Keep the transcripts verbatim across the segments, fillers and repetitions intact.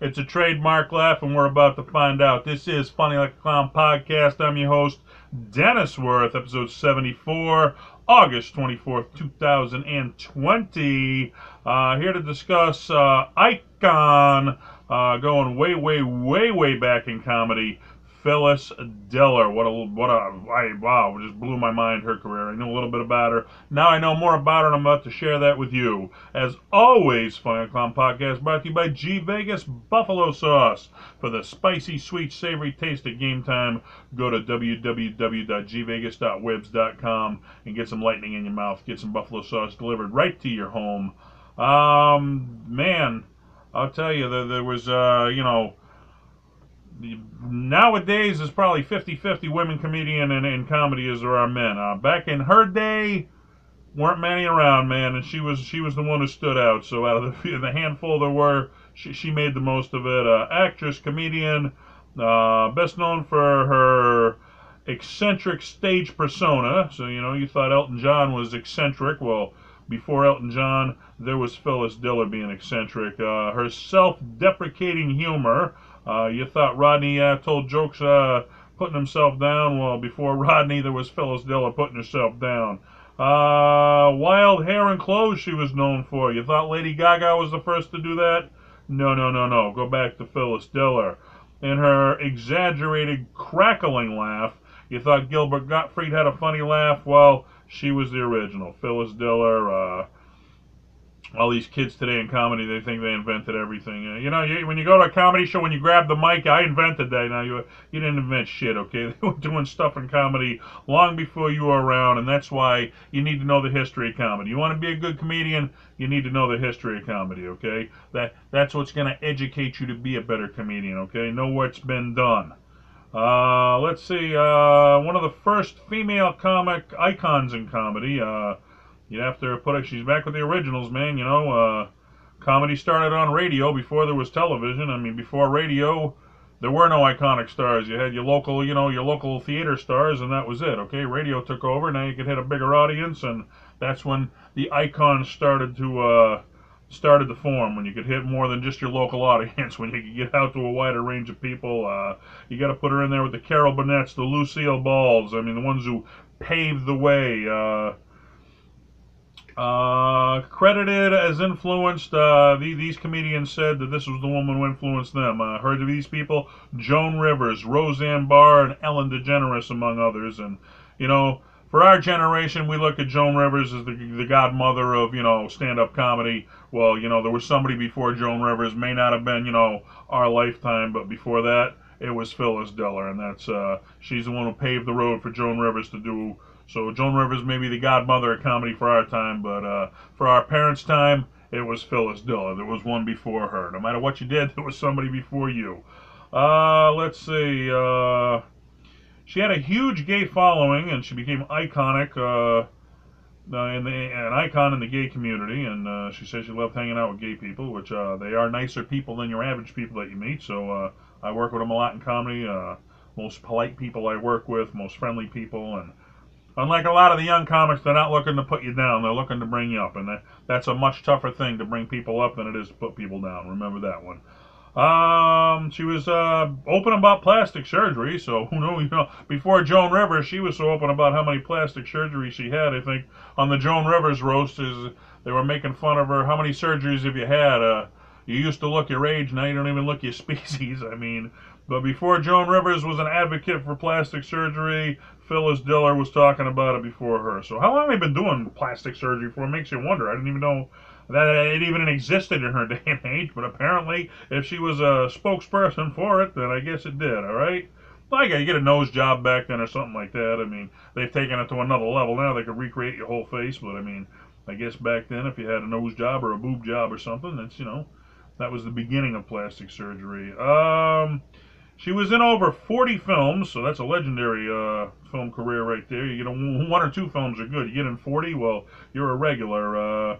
It's a trademark laugh, and we're about to find out. This is Funny Like a Clown Podcast. I'm your host, Dennis Worth, episode seventy-four, August twenty-fourth, two thousand twenty. Uh, here to discuss uh, icon, uh, going way, way, way, way back in comedy, Phyllis Diller. What a, what a, I, wow, it just blew my mind, her career. I knew a little bit about her. Now I know more about her, and I'm about to share that with you. As always, Funny Clown Podcast brought to you by G Vegas Buffalo Sauce. For the spicy, sweet, savory taste of game time, go to w w w dot g vegas dot webs dot com and get some lightning in your mouth. Get some buffalo sauce delivered right to your home. Um, man, I'll tell you, there, there was, uh, you know, nowadays, there's probably fifty-fifty women comedian in, in comedy as there are men. Uh, back in her day, weren't many around, man, and she was she was the one who stood out. So out of the, the handful there were, she, she made the most of it. Uh, actress, comedian, uh, best known for her eccentric stage persona. So, you know, you thought Elton John was eccentric. Well, before Elton John, there was Phyllis Diller being eccentric. Uh, her self-deprecating humor. Uh, you thought Rodney uh, told jokes uh, putting himself down. Well, before Rodney, there was Phyllis Diller putting herself down. Uh, wild hair and clothes she was known for. You thought Lady Gaga was the first to do that? No, no, no, no. Go back to Phyllis Diller. And her exaggerated, crackling laugh. You thought Gilbert Gottfried had a funny laugh? Well, she was the original. Phyllis Diller, uh... all these kids today in comedy, they think they invented everything. Uh, you know, you, when you go to a comedy show, when you grab the mic, I invented that. Now, you you didn't invent shit, okay? They were doing stuff in comedy long before you were around, and that's why you need to know the history of comedy. You want to be a good comedian, you need to know the history of comedy, okay? That That's what's going to educate you to be a better comedian, okay? Know what's been done. Uh, let's see. Uh, one of the first female comic icons in comedy, uh... you'd have to put it, she's back with the originals, man, you know, uh, comedy started on radio before there was television. I mean, before radio, there were no iconic stars. You had your local, you know, your local theater stars, and that was it, okay? Radio took over, now you could hit a bigger audience, and that's when the icons started to, uh, started to form, when you could hit more than just your local audience, when you could get out to a wider range of people. Uh, you gotta put her in there with the Carol Burnett's, the Lucille Balls, I mean, the ones who paved the way. uh... Uh, credited as influenced, uh, the, these comedians said that this was the woman who influenced them. Uh, heard of these people? Joan Rivers, Roseanne Barr, and Ellen DeGeneres, among others. And, you know, for our generation, we look at Joan Rivers as the, the godmother of, you know, stand-up comedy. Well, you know, there was somebody before Joan Rivers, may not have been, you know, our lifetime, but before that, it was Phyllis Diller. And that's, uh, she's the one who paved the road for Joan Rivers to do. So Joan Rivers may be the godmother of comedy for our time, but uh, for our parents' time, it was Phyllis Diller. There was one before her. No matter what you did, there was somebody before you. Uh, let's see. Uh, she had a huge gay following, and she became iconic, uh, in the, an icon in the gay community. And uh, she said she loved hanging out with gay people, which uh, they are nicer people than your average people that you meet. So uh, I work with them a lot in comedy. Uh, most polite people I work with, most friendly people, and unlike a lot of the young comics, they're not looking to put you down. They're looking to bring you up. And that, that's a much tougher thing to bring people up than it is to put people down. Remember that one. Um, she was uh, open about plastic surgery. So, who knew? You know, before Joan Rivers, she was so open about how many plastic surgeries she had. I think on the Joan Rivers roast, is they were making fun of her. How many surgeries have you had? Uh, you used to look your age. Now you don't even look your species. I mean, but before Joan Rivers was an advocate for plastic surgery, Phyllis Diller was talking about it before her. So how long have they been doing plastic surgery for? It makes you wonder. I didn't even know that it even existed in her day and age, but apparently if she was a spokesperson for it, then I guess it did, all right? like you get a nose job back then or something like that. I mean, they've taken it to another level now. They could recreate your whole face, but I mean, I guess back then if you had a nose job or a boob job or something, that's, you know, that was the beginning of plastic surgery. Um, she was in over forty films, so that's a legendary uh, film career right there. You know, one or two films are good. You get in forty, well, you're a regular. Uh,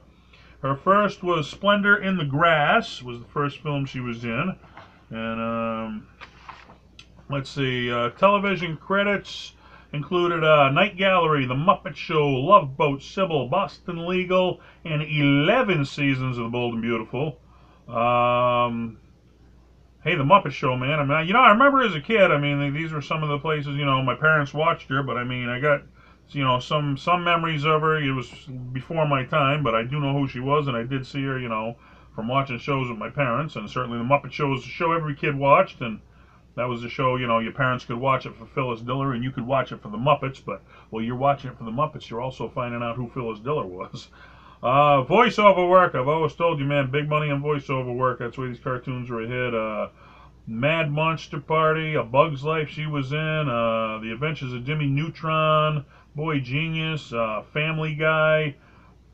her first was Splendor in the Grass, was the first film she was in. And um, let's see, uh, television credits included uh, Night Gallery, The Muppet Show, Love Boat, Sybil, Boston Legal, and eleven seasons of The Bold and Beautiful. Um... Hey, The Muppet Show, man. I mean, you know, I remember as a kid, I mean, these were some of the places, you know, my parents watched her, but I mean, I got, you know, some, some memories of her. It was before my time, but I do know who she was, and I did see her, you know, from watching shows with my parents, and certainly The Muppet Show was a show every kid watched, and that was the show, you know, your parents could watch it for Phyllis Diller, and you could watch it for The Muppets, but while you're watching it for The Muppets, you're also finding out who Phyllis Diller was. Uh, voiceover work, I've always told you, man, big money in voiceover work. That's where these cartoons were a hit. Uh, Mad Monster Party, A Bug's Life she was in, uh, The Adventures of Jimmy Neutron, Boy Genius, uh, Family Guy,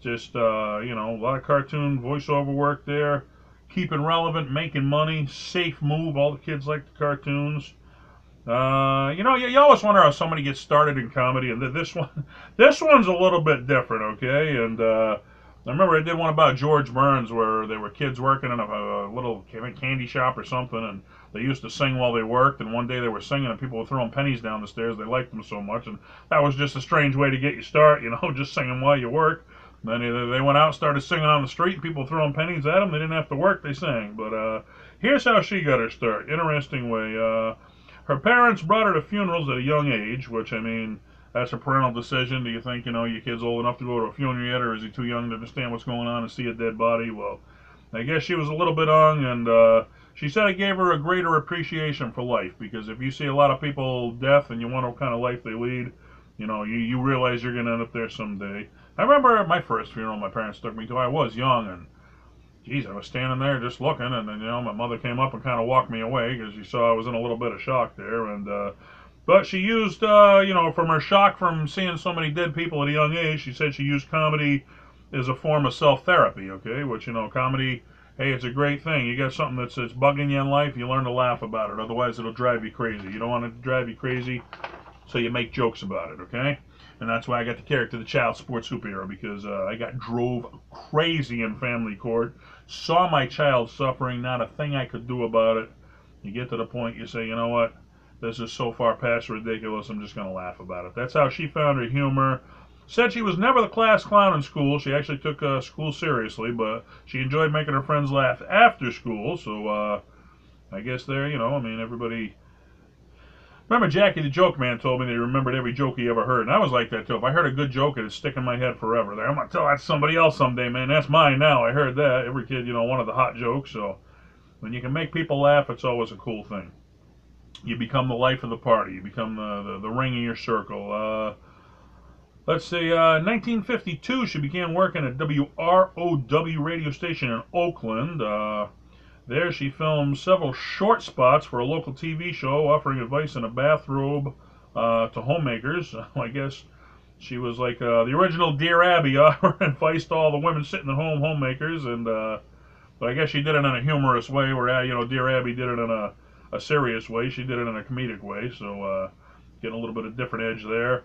just, uh, you know, a lot of cartoon voiceover work there. Keeping relevant, making money, safe move, all the kids like the cartoons. Uh, you know, you, you always wonder how somebody gets started in comedy, and this one, this one's a little bit different, okay, and, uh, I remember I did one about George Burns where there were kids working in a, a little candy shop or something, and they used to sing while they worked, and one day they were singing and people were throwing pennies down the stairs. They liked them so much, and that was just a strange way to get you start, you know, just singing while you work. And then they went out and started singing on the street, and people throwing pennies at them. They didn't have to work, they sang. But uh, here's how she got her start. Interesting way. Uh, her parents brought her to funerals at a young age, which, I mean, that's a parental decision. Do you think, you know, your kid's old enough to go to a funeral yet, or is he too young to understand what's going on and see a dead body? Well, I guess she was a little bit young, and uh, she said it gave her a greater appreciation for life, because if you see a lot of people death and you wonder what kind of life they lead, you know, you, you realize you're going to end up there someday. I remember at my first funeral my parents took me to, I was young, and, geez, I was standing there just looking, and then, you know, my mother came up and kind of walked me away, because she saw I was in a little bit of shock there, and, uh, but she used, uh, you know, from her shock from seeing so many dead people at a young age, she said she used comedy as a form of self-therapy, okay? Which, you know, comedy, hey, it's a great thing. You got something that's, that's bugging you in life, you learn to laugh about it. Otherwise, it'll drive you crazy. You don't want it to drive you crazy, so you make jokes about it, okay? And that's why I got the character, the child support superhero, because uh, I got drove crazy in family court, saw my child suffering, not a thing I could do about it. You get to the point, you say, you know what? This is so far past ridiculous, I'm just going to laugh about it. That's how she found her humor. Said she was never the class clown in school. She actually took uh, school seriously, but she enjoyed making her friends laugh after school. So uh, I guess there, you know, I mean, everybody... Remember Jackie the Joke Man told me they remembered every joke he ever heard, and I was like that too. If I heard a good joke, it'd stick in my head forever. There, I'm going to tell that to somebody else someday, man. That's mine now. I heard that. Every kid, you know, wanted the hot jokes. So when you can make people laugh, it's always a cool thing. You become the life of the party. You become the, the, the ring in your circle. Uh, let's see, uh, nineteen fifty-two, she began working at W R O W radio station in Oakland. Uh, there she filmed several short spots for a local T V show offering advice in a bathrobe uh, to homemakers. I guess she was like uh, the original Dear Abby, offering advice to all the women sitting at home, homemakers. And uh, but I guess she did it in a humorous way where, you know, Dear Abby did it in a... a serious way. She did it in a comedic way, so uh, getting a little bit of different edge there.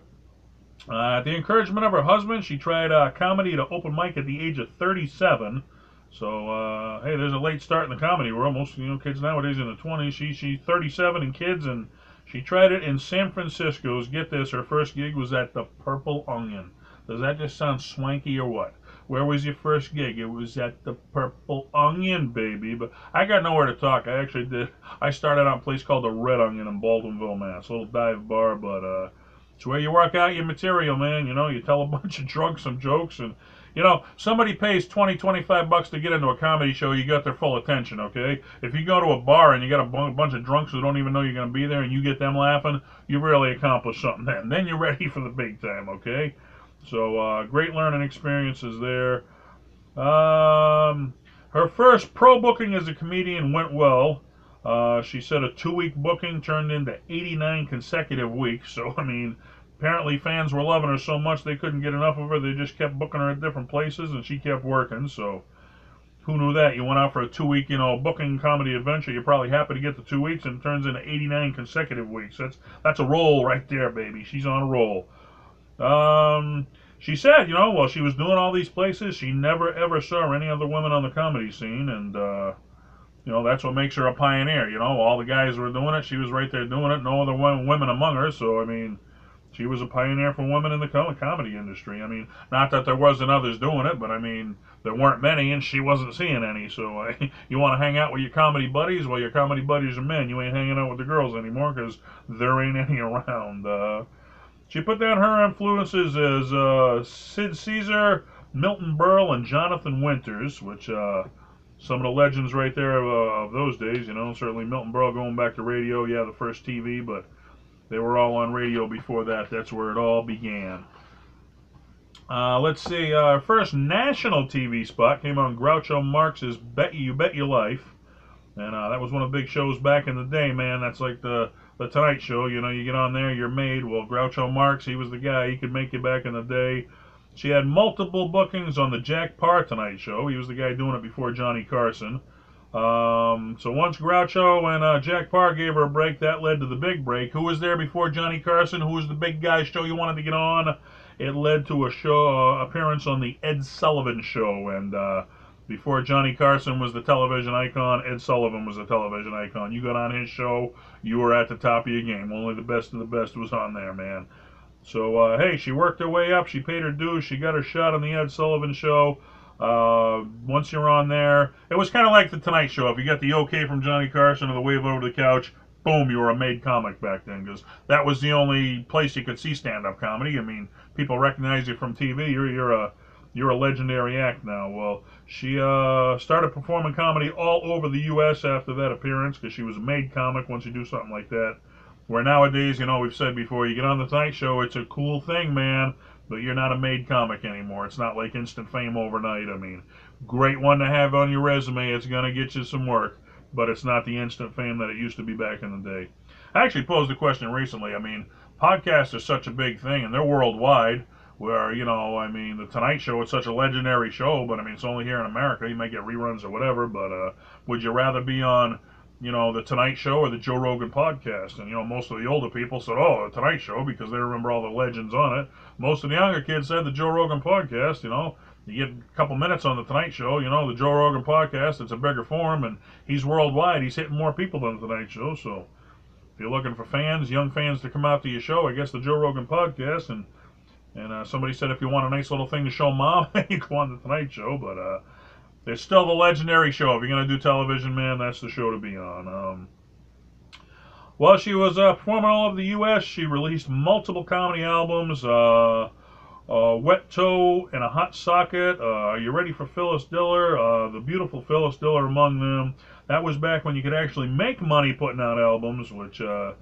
Uh, at the encouragement of her husband, she tried uh, comedy at an open mic at the age of thirty-seven. So, uh, hey, there's a late start in the comedy world. Most, you know, kids nowadays in the twenties. She, she's thirty-seven and kids, and she tried it in San Francisco's. Get this, her first gig was at the Purple Onion. Does that just sound swanky or what? Where was your first gig? It was at the Purple Onion, baby. But I got nowhere to talk. I actually did. I started out a place called the Red Onion in Baldwinville, Mass. A little dive bar, but uh, it's where you work out your material, man. You know, you tell a bunch of drunks some jokes. And, you know, somebody pays twenty, twenty-five bucks to get into a comedy show, you got their full attention, okay? If you go to a bar and you got a bunch of drunks who don't even know you're going to be there and you get them laughing, you really accomplish something then. Then you're ready for the big time, okay? So, uh, great learning experiences there. Um, her first pro booking as a comedian went well. Uh, she said a two-week booking turned into eighty-nine consecutive weeks. So, I mean, apparently fans were loving her so much they couldn't get enough of her. They just kept booking her at different places, and she kept working. So, who knew that? You went out for a two-week, you know, booking comedy adventure. You're probably happy to get the two weeks, and it turns into eighty-nine consecutive weeks. That's that's a roll right there, baby. She's on a roll. Um, she said, you know, while she was doing all these places, she never, ever saw any other women on the comedy scene, and, uh... you know, that's what makes her a pioneer. You know, all the guys were doing it. She was right there doing it. No other women among her. So, I mean, she was a pioneer for women in the comedy industry. I mean, not that there wasn't others doing it, but, I mean, there weren't many, and she wasn't seeing any. So, uh, you want to hang out with your comedy buddies? Well, your comedy buddies are men. You ain't hanging out with the girls anymore because there ain't any around. Uh, she put down her influences as uh, Sid Caesar, Milton Berle, and Jonathan Winters, which... Uh, Some of the legends right there of, uh, of those days, you know, certainly Milton Berle going back to radio, yeah, the first T V, but they were all on radio before that. That's where it all began. Uh, let's see, our first national T V spot came on Groucho Marx's Bet You Bet Your Life, and uh, that was one of the big shows back in the day, man. That's like the, the Tonight Show, you know, you get on there, you're made. Well, Groucho Marx, he was the guy, he could make you back in the day. She had multiple bookings on the Jack Parr Tonight Show. He was the guy doing it before Johnny Carson. Um, so once Groucho and uh, Jack Parr gave her a break, that led to the big break. Who was there before Johnny Carson? Who was the big guy show you wanted to get on? It led to a show uh, appearance on the Ed Sullivan Show. And uh, before Johnny Carson was the television icon, Ed Sullivan was the television icon. You got on his show, you were at the top of your game. Only the best of the best was on there, man. So, uh, hey, she worked her way up, she paid her dues, she got her shot on the Ed Sullivan Show. Uh, once you're on there, it was kind of like the Tonight Show. If you got the okay from Johnny Carson or the wave over the couch, boom, you were a made comic back then, because that was the only place you could see stand-up comedy. I mean, people recognize you from T V, you're, you're, a, you're a legendary act now. Well, she uh, started performing comedy all over the U S after that appearance, because she was a made comic once you do something like that. Where nowadays, you know, we've said before, you get on the Tonight Show, it's a cool thing, man, but you're not a made comic anymore. It's not like instant fame overnight. I mean, great one to have on your resume. It's going to get you some work, but it's not the instant fame that it used to be back in the day. I actually posed a question recently. I mean, podcasts are such a big thing, and they're worldwide, where, you know, I mean, the Tonight Show, it's such a legendary show, but, I mean, it's only here in America. You might get reruns or whatever, but uh, would you rather be on... you know, the Tonight Show or the Joe Rogan podcast? And, you know, most of the older people said, oh, the Tonight Show, because they remember all the legends on it. Most of the younger kids said the Joe Rogan podcast. You know, you get a couple minutes on the Tonight Show, you know, the Joe Rogan podcast, it's a bigger form, and he's worldwide. He's hitting more people than the Tonight Show. So if you're looking for fans, young fans to come out to your show, I guess the Joe Rogan podcast. And and uh, somebody said if you want a nice little thing to show mom, you go on the Tonight Show. But, uh, it's still the legendary show. If you're going to do television, man, that's the show to be on. Um, while she was uh, performing all over the U S, she released multiple comedy albums. Uh, uh, Wet Toe and A Hot Socket. Uh, Are You Ready for Phyllis Diller? Uh, the beautiful Phyllis Diller among them. That was back when you could actually make money putting out albums, which, uh,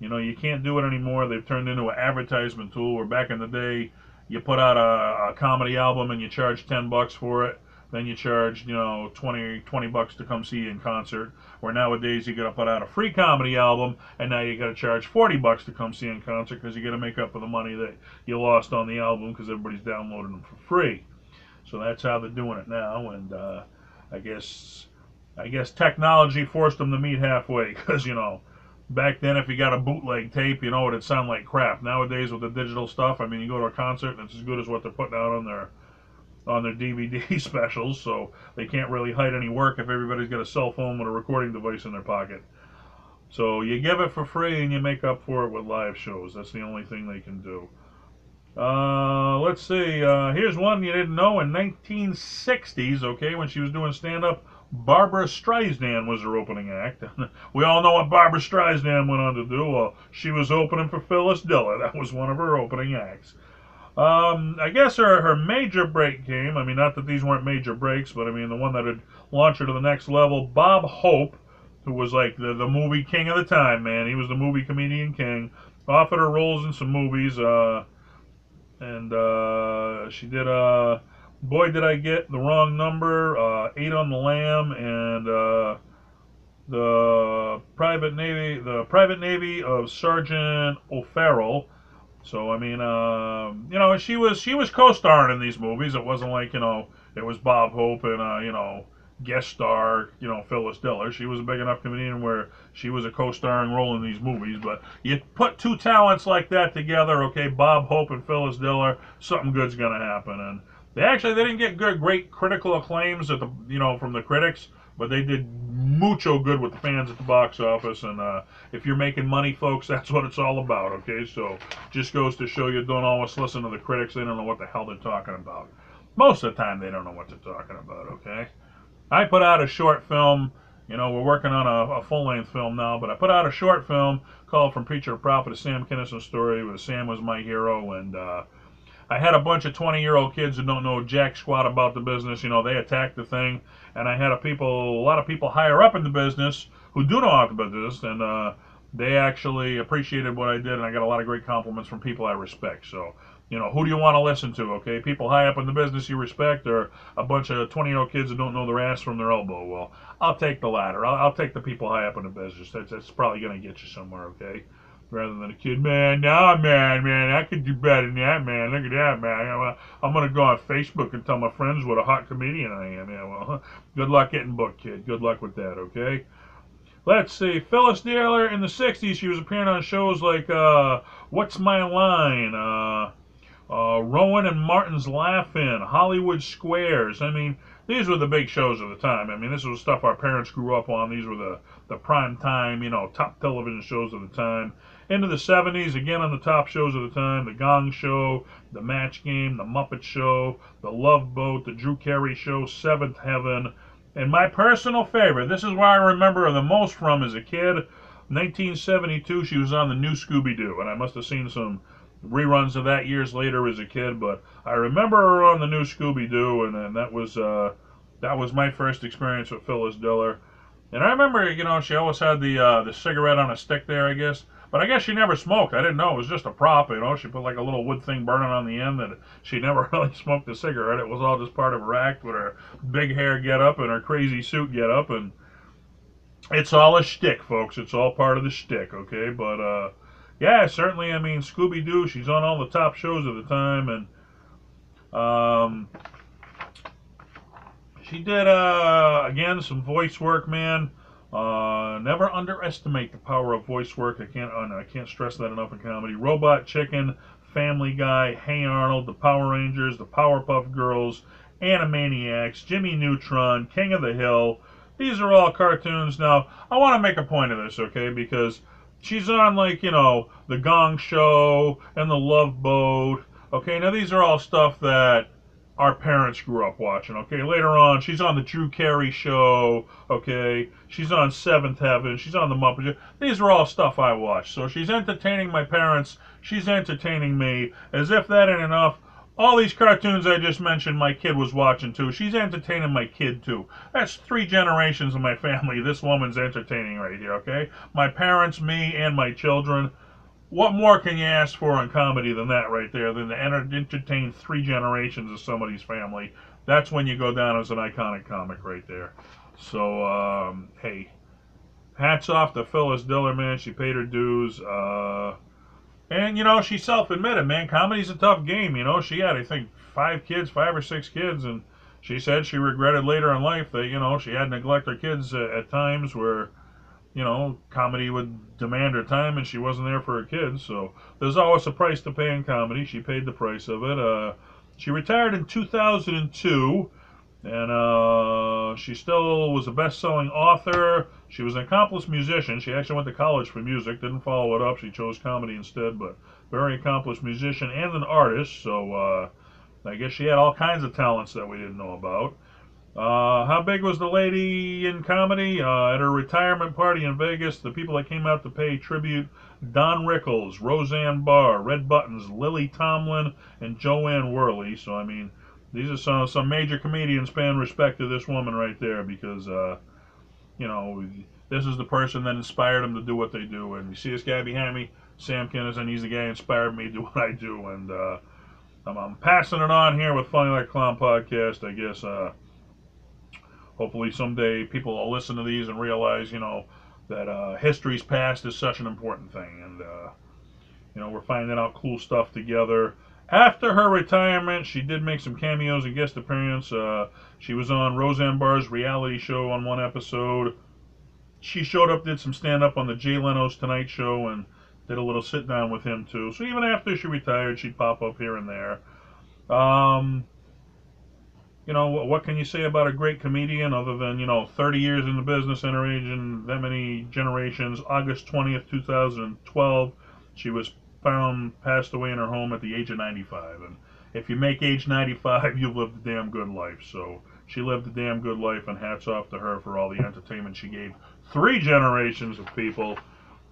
you know, you can't do it anymore. They've turned into an advertisement tool, where back in the day, you put out a, a comedy album and you charge ten bucks for it. Then you charge, you know, twenty bucks to come see you in concert. Where nowadays you got to put out a free comedy album, and now you got to charge forty bucks to come see you in concert, because you got to make up for the money that you lost on the album, because everybody's downloading them for free. So that's how they're doing it now. And uh, I guess, I guess technology forced them to meet halfway, because, you know, back then if you got a bootleg tape, you know, it'd sound like crap. Nowadays with the digital stuff, I mean, you go to a concert and it's as good as what they're putting out on their on their D V D specials, so they can't really hide any work if everybody's got a cell phone with a recording device in their pocket. So you give it for free and you make up for it with live shows. That's the only thing they can do. Uh, let's see. Uh, here's one you didn't know. In nineteen sixties, okay, when she was doing stand-up, Barbra Streisand was her opening act. We all know what Barbra Streisand went on to do. Well, she was opening for Phyllis Diller. That was one of her opening acts. Um, I guess her, her major break came, I mean, not that these weren't major breaks, but I mean, the one that had launched her to the next level, Bob Hope, who was like the, the movie king of the time, man. He was the movie comedian king, offered her roles in some movies, uh, and, uh, she did, uh, Boy Did I Get, The Wrong Number, uh, Eight on the Lamb, and, uh, the private navy, the private navy of Sergeant O'Farrell. So I mean, uh, you know, she was she was co-starring in these movies. It wasn't like, you know, it was Bob Hope and uh, you know, guest star, you know, Phyllis Diller. She was a big enough comedian where she was a co-starring role in these movies. But you put two talents like that together, okay, Bob Hope and Phyllis Diller, something good's gonna happen. And they actually they didn't get good, great critical acclaims at the, you know, from the critics, but they did mucho good with the fans at the box office. And uh, if you're making money, folks, that's what it's all about, okay? So just goes to show you, don't always listen to the critics. They don't know what the hell they're talking about. Most of the time, they don't know what they're talking about, okay? I put out a short film, you know, we're working on a, a full-length film now, but I put out a short film called From Preacher to Prophet, a Sam Kinison story, where Sam was my hero, and uh, I had a bunch of twenty-year-old kids who don't know jack squat about the business, you know, they attacked the thing, and I had a people, a lot of people higher up in the business who do know how to do this, and uh, they actually appreciated what I did, and I got a lot of great compliments from people I respect, so... You know, who do you want to listen to, okay? People high up in the business you respect or a bunch of twenty-year-old kids who don't know their ass from their elbow? Well, I'll take the latter. I'll, I'll take the people high up in the business. That's, that's probably going to get you somewhere, okay? Rather than a kid, man, nah, man, man, I could do better than that, man. Look at that, man. I'm, uh, I'm going to go on Facebook and tell my friends what a hot comedian I am. Yeah, well, good luck getting booked, kid. Good luck with that, okay? Let's see, Phyllis Diller in the sixties, she was appearing on shows like uh, What's My Line? Uh... Uh, Rowan and Martin's Laugh-In, Hollywood Squares. I mean, these were the big shows of the time. I mean, this was stuff our parents grew up on. These were the, the prime time, you know, top television shows of the time. Into the seventies, again on the top shows of the time, The Gong Show, The Match Game, The Muppet Show, The Love Boat, The Drew Carey Show, Seventh Heaven. And my personal favorite, this is where I remember the most from as a kid, nineteen seventy-two, she was on the new Scooby-Doo, and I must have seen some reruns of that years later as a kid, but I remember her on the new Scooby-Doo, and, and that was uh, that was my first experience with Phyllis Diller. And I remember, you know, she always had the uh, the cigarette on a stick there, I guess. But I guess she never smoked. I didn't know. It was just a prop, you know. She put like a little wood thing burning on the end, and she never really smoked a cigarette. It was all just part of her act with her big hair get-up and her crazy suit get-up. And it's all a shtick, folks. It's all part of the shtick, okay? But, uh... yeah, certainly, I mean, Scooby-Doo, she's on all the top shows of the time, and um, she did, uh, again, some voice work, man. Uh, never underestimate the power of voice work. I can't, I can't stress that enough in comedy. Robot Chicken, Family Guy, Hey Arnold, The Power Rangers, The Powerpuff Girls, Animaniacs, Jimmy Neutron, King of the Hill. These are all cartoons. Now, I want to make a point of this, okay, because... she's on, like, you know, The Gong Show and The Love Boat. Okay, now these are all stuff that our parents grew up watching. Okay, later on, she's on The Drew Carey Show. Okay, she's on Seventh Heaven. She's on The Muppet Show. These are all stuff I watched. So she's entertaining my parents. She's entertaining me. As if that ain't enough, all these cartoons I just mentioned my kid was watching, too. She's entertaining my kid, too. That's three generations of my family this woman's entertaining right here, okay? My parents, me, and my children. What more can you ask for in comedy than that right there, than to entertain three generations of somebody's family? That's when you go down as an iconic comic right there. So, um, hey, hats off to Phyllis Diller, man. She paid her dues. Uh... And, you know, she self-admitted, man, comedy's a tough game, you know. She had, I think, five kids, five or six kids, and she said she regretted later in life that, you know, she had to neglect her kids uh, at times where, you know, comedy would demand her time and she wasn't there for her kids. So there's always a price to pay in comedy. She paid the price of it. Uh, she retired in two thousand two, and uh, she still was a best-selling author. She was an accomplished musician. She actually went to college for music, didn't follow it up. She chose comedy instead, but very accomplished musician and an artist. So uh, I guess she had all kinds of talents that we didn't know about. Uh, how big was the lady in comedy? Uh, at her retirement party in Vegas, the people that came out to pay tribute, Don Rickles, Roseanne Barr, Red Buttons, Lily Tomlin, and Joanne Worley. So, I mean, these are some, some major comedians paying respect to this woman right there because... Uh, you know, this is the person that inspired them to do what they do. And you see this guy behind me, Sam Kinison, he's the guy who inspired me to do what I do. And uh, I'm, I'm passing it on here with Funny Like a Clown Podcast, I guess. Uh, Hopefully someday people will listen to these and realize, you know, that uh, history's past is such an important thing. And, uh, you know, we're finding out cool stuff together. After her retirement, she did make some cameos and guest appearances. Uh, she was on Roseanne Barr's reality show on one episode. She showed up, did some stand-up on the Jay Leno's Tonight Show, and did a little sit-down with him, too. So even after she retired, she'd pop up here and there. Um, you know, what can you say about a great comedian other than, you know, thirty years in the business and her age and that many generations? August twentieth, two thousand twelve, she was found passed away in her home at the age of ninety-five. And if you make age ninety-five, you've lived a damn good life. So she lived a damn good life, and hats off to her for all the entertainment she gave three generations of people.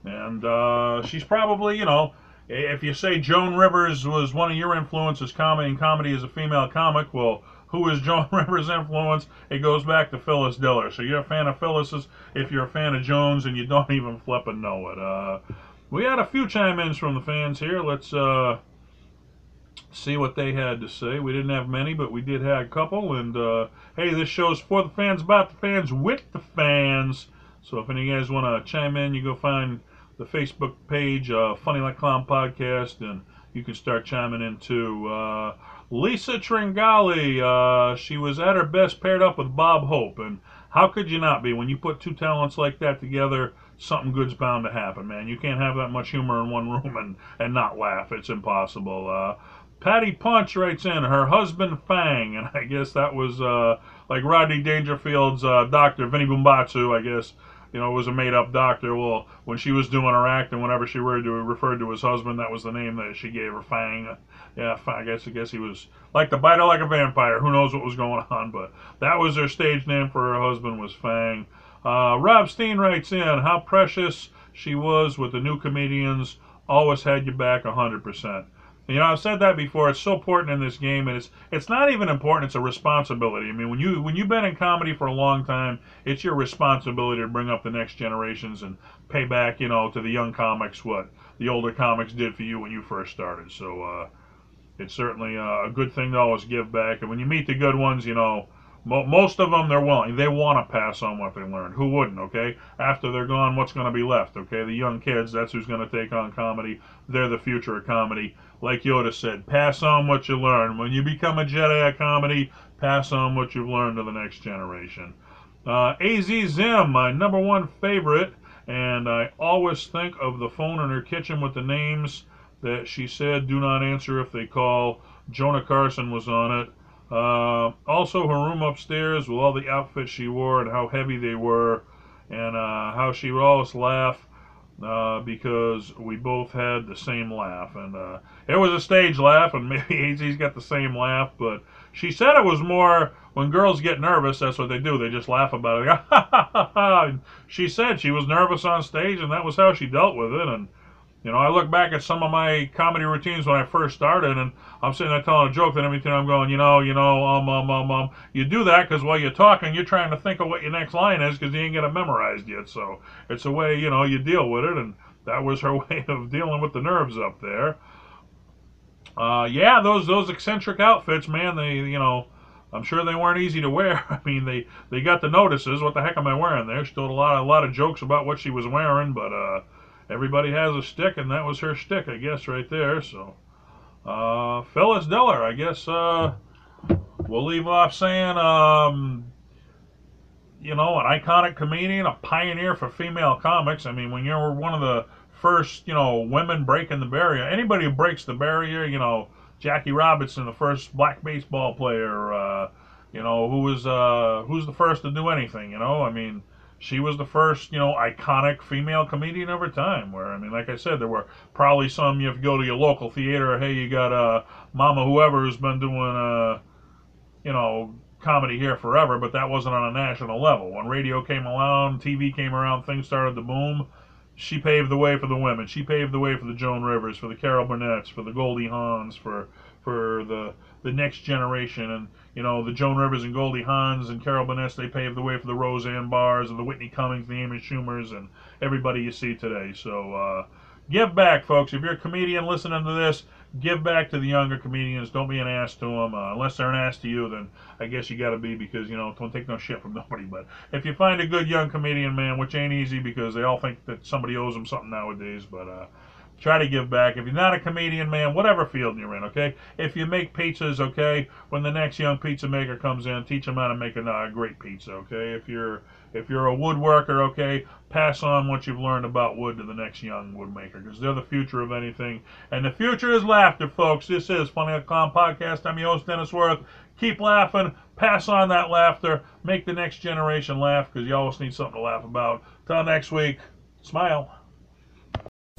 And uh, she's probably, you know, if you say Joan Rivers was one of your influences comedy and comedy as a female comic, well, who is Joan Rivers' influence? It goes back to Phyllis Diller. So you're a fan of Phyllis's if you're a fan of Joan's, and you don't even flip and know it. Uh, we had a few chime-ins from the fans here. Let's uh, see what they had to say. We didn't have many, but we did have a couple. And, uh, hey, this show's for the fans, about the fans, with the fans. So if any of you guys want to chime in, you go find the Facebook page, uh, Funny Like Clown Podcast, and you can start chiming in too. Uh, Lisa Tringali, uh, she was at her best paired up with Bob Hope, and how could you not be? When you put two talents like that together, something good's bound to happen, man. You can't have that much humor in one room and, and not laugh. It's impossible. Uh, Patty Punch writes in, her husband Fang, and I guess that was uh, like Rodney Dangerfield's uh, doctor, Vinnie Bumbatsu, I guess. You know, it was a made-up doctor. Well, when she was doing her act and whenever she referred to, referred to his husband, that was the name that she gave her, Fang. Yeah, I guess I guess he was like the biter like a vampire. Who knows what was going on, but that was her stage name for her husband was Fang. Uh, Rob Steen writes in, how precious she was with the new comedians. Always had your back one hundred percent. You know, I've said that before. It's so important in this game, and it's it's not even important. It's a responsibility. I mean, when you when you've been in comedy for a long time, it's your responsibility to bring up the next generations and pay back, you know, to the young comics what the older comics did for you when you first started. So uh, it's certainly uh, a good thing to always give back. And when you meet the good ones, you know, mo most of them they're willing. They want to pass on what they learned. Who wouldn't? Okay, after they're gone, what's going to be left? Okay, the young kids. That's who's going to take on comedy. They're the future of comedy. Like Yoda said, pass on what you learn. When you become a Jedi of comedy, pass on what you've learned to the next generation. Uh, A Z Zim, my number one favorite, and I always think of the phone in her kitchen with the names that she said, do not answer if they call. Jonah Carson was on it. Uh, also, her room upstairs with all the outfits she wore and how heavy they were, and uh, how she would always laugh. Uh, because we both had the same laugh, and uh, it was a stage laugh, and maybe A Z's got the same laugh, but she said it was more when girls get nervous. That's what they do; they just laugh about it. They go, ha, ha, ha, ha. And she said she was nervous on stage, and that was how she dealt with it. And you know, I look back at some of my comedy routines when I first started, and I'm sitting there telling a joke, and everything I'm going, you know, you know, um, um, um, um. You do that because while you're talking, you're trying to think of what your next line is because you ain't got it memorized yet. So it's a way, you know, you deal with it, and that was her way of dealing with the nerves up there. Uh, yeah, those those eccentric outfits, man. They, you know, I'm sure they weren't easy to wear. I mean, they they got the notices. What the heck am I wearing there? She told a lot a lot of jokes about what she was wearing, but uh. Everybody has a shtick, and that was her shtick, I guess, right there. So, uh, Phyllis Diller, I guess uh, we'll leave off saying, um, you know, an iconic comedian, a pioneer for female comics. I mean, when you're one of the first, you know, women breaking the barrier, anybody who breaks the barrier, you know, Jackie Robinson, the first black baseball player, uh, you know, who was uh, who's the first to do anything, you know, I mean. She was the first, you know, iconic female comedian over time where, I mean, like I said, there were probably some, you have to go to your local theater, hey, you got uh, Mama Whoever who's been doing, uh, you know, comedy here forever, but that wasn't on a national level. When radio came around, T V came around, things started to boom, she paved the way for the women. She paved the way for the Joan Rivers, for the Carol Burnett's, for the Goldie Hawns, for, for the, the next generation, and you know, the Joan Rivers and Goldie Hawn's and Carol Burnett, they paved the way for the Roseanne Barrs and the Whitney Cummings, the Amy Schumer's, and everybody you see today. So, uh, give back, folks. If you're a comedian listening to this, give back to the younger comedians. Don't be an ass to them. Uh, unless they're an ass to you, then I guess you got to be, because, you know, don't take no shit from nobody. But if you find a good young comedian, man, which ain't easy because they all think that somebody owes them something nowadays, but uh, try to give back. If you're not a comedian, man, whatever field you're in, okay? If you make pizzas, okay, when the next young pizza maker comes in, teach them how to make a uh, great pizza, okay? If you're if you're a woodworker, okay, pass on what you've learned about wood to the next young woodmaker, because they're the future of anything. And the future is laughter, folks. This is Funny Like a Clown Podcast. I'm your host, Dennis Worth. Keep laughing. Pass on that laughter. Make the next generation laugh, because you always need something to laugh about. Till next week, smile.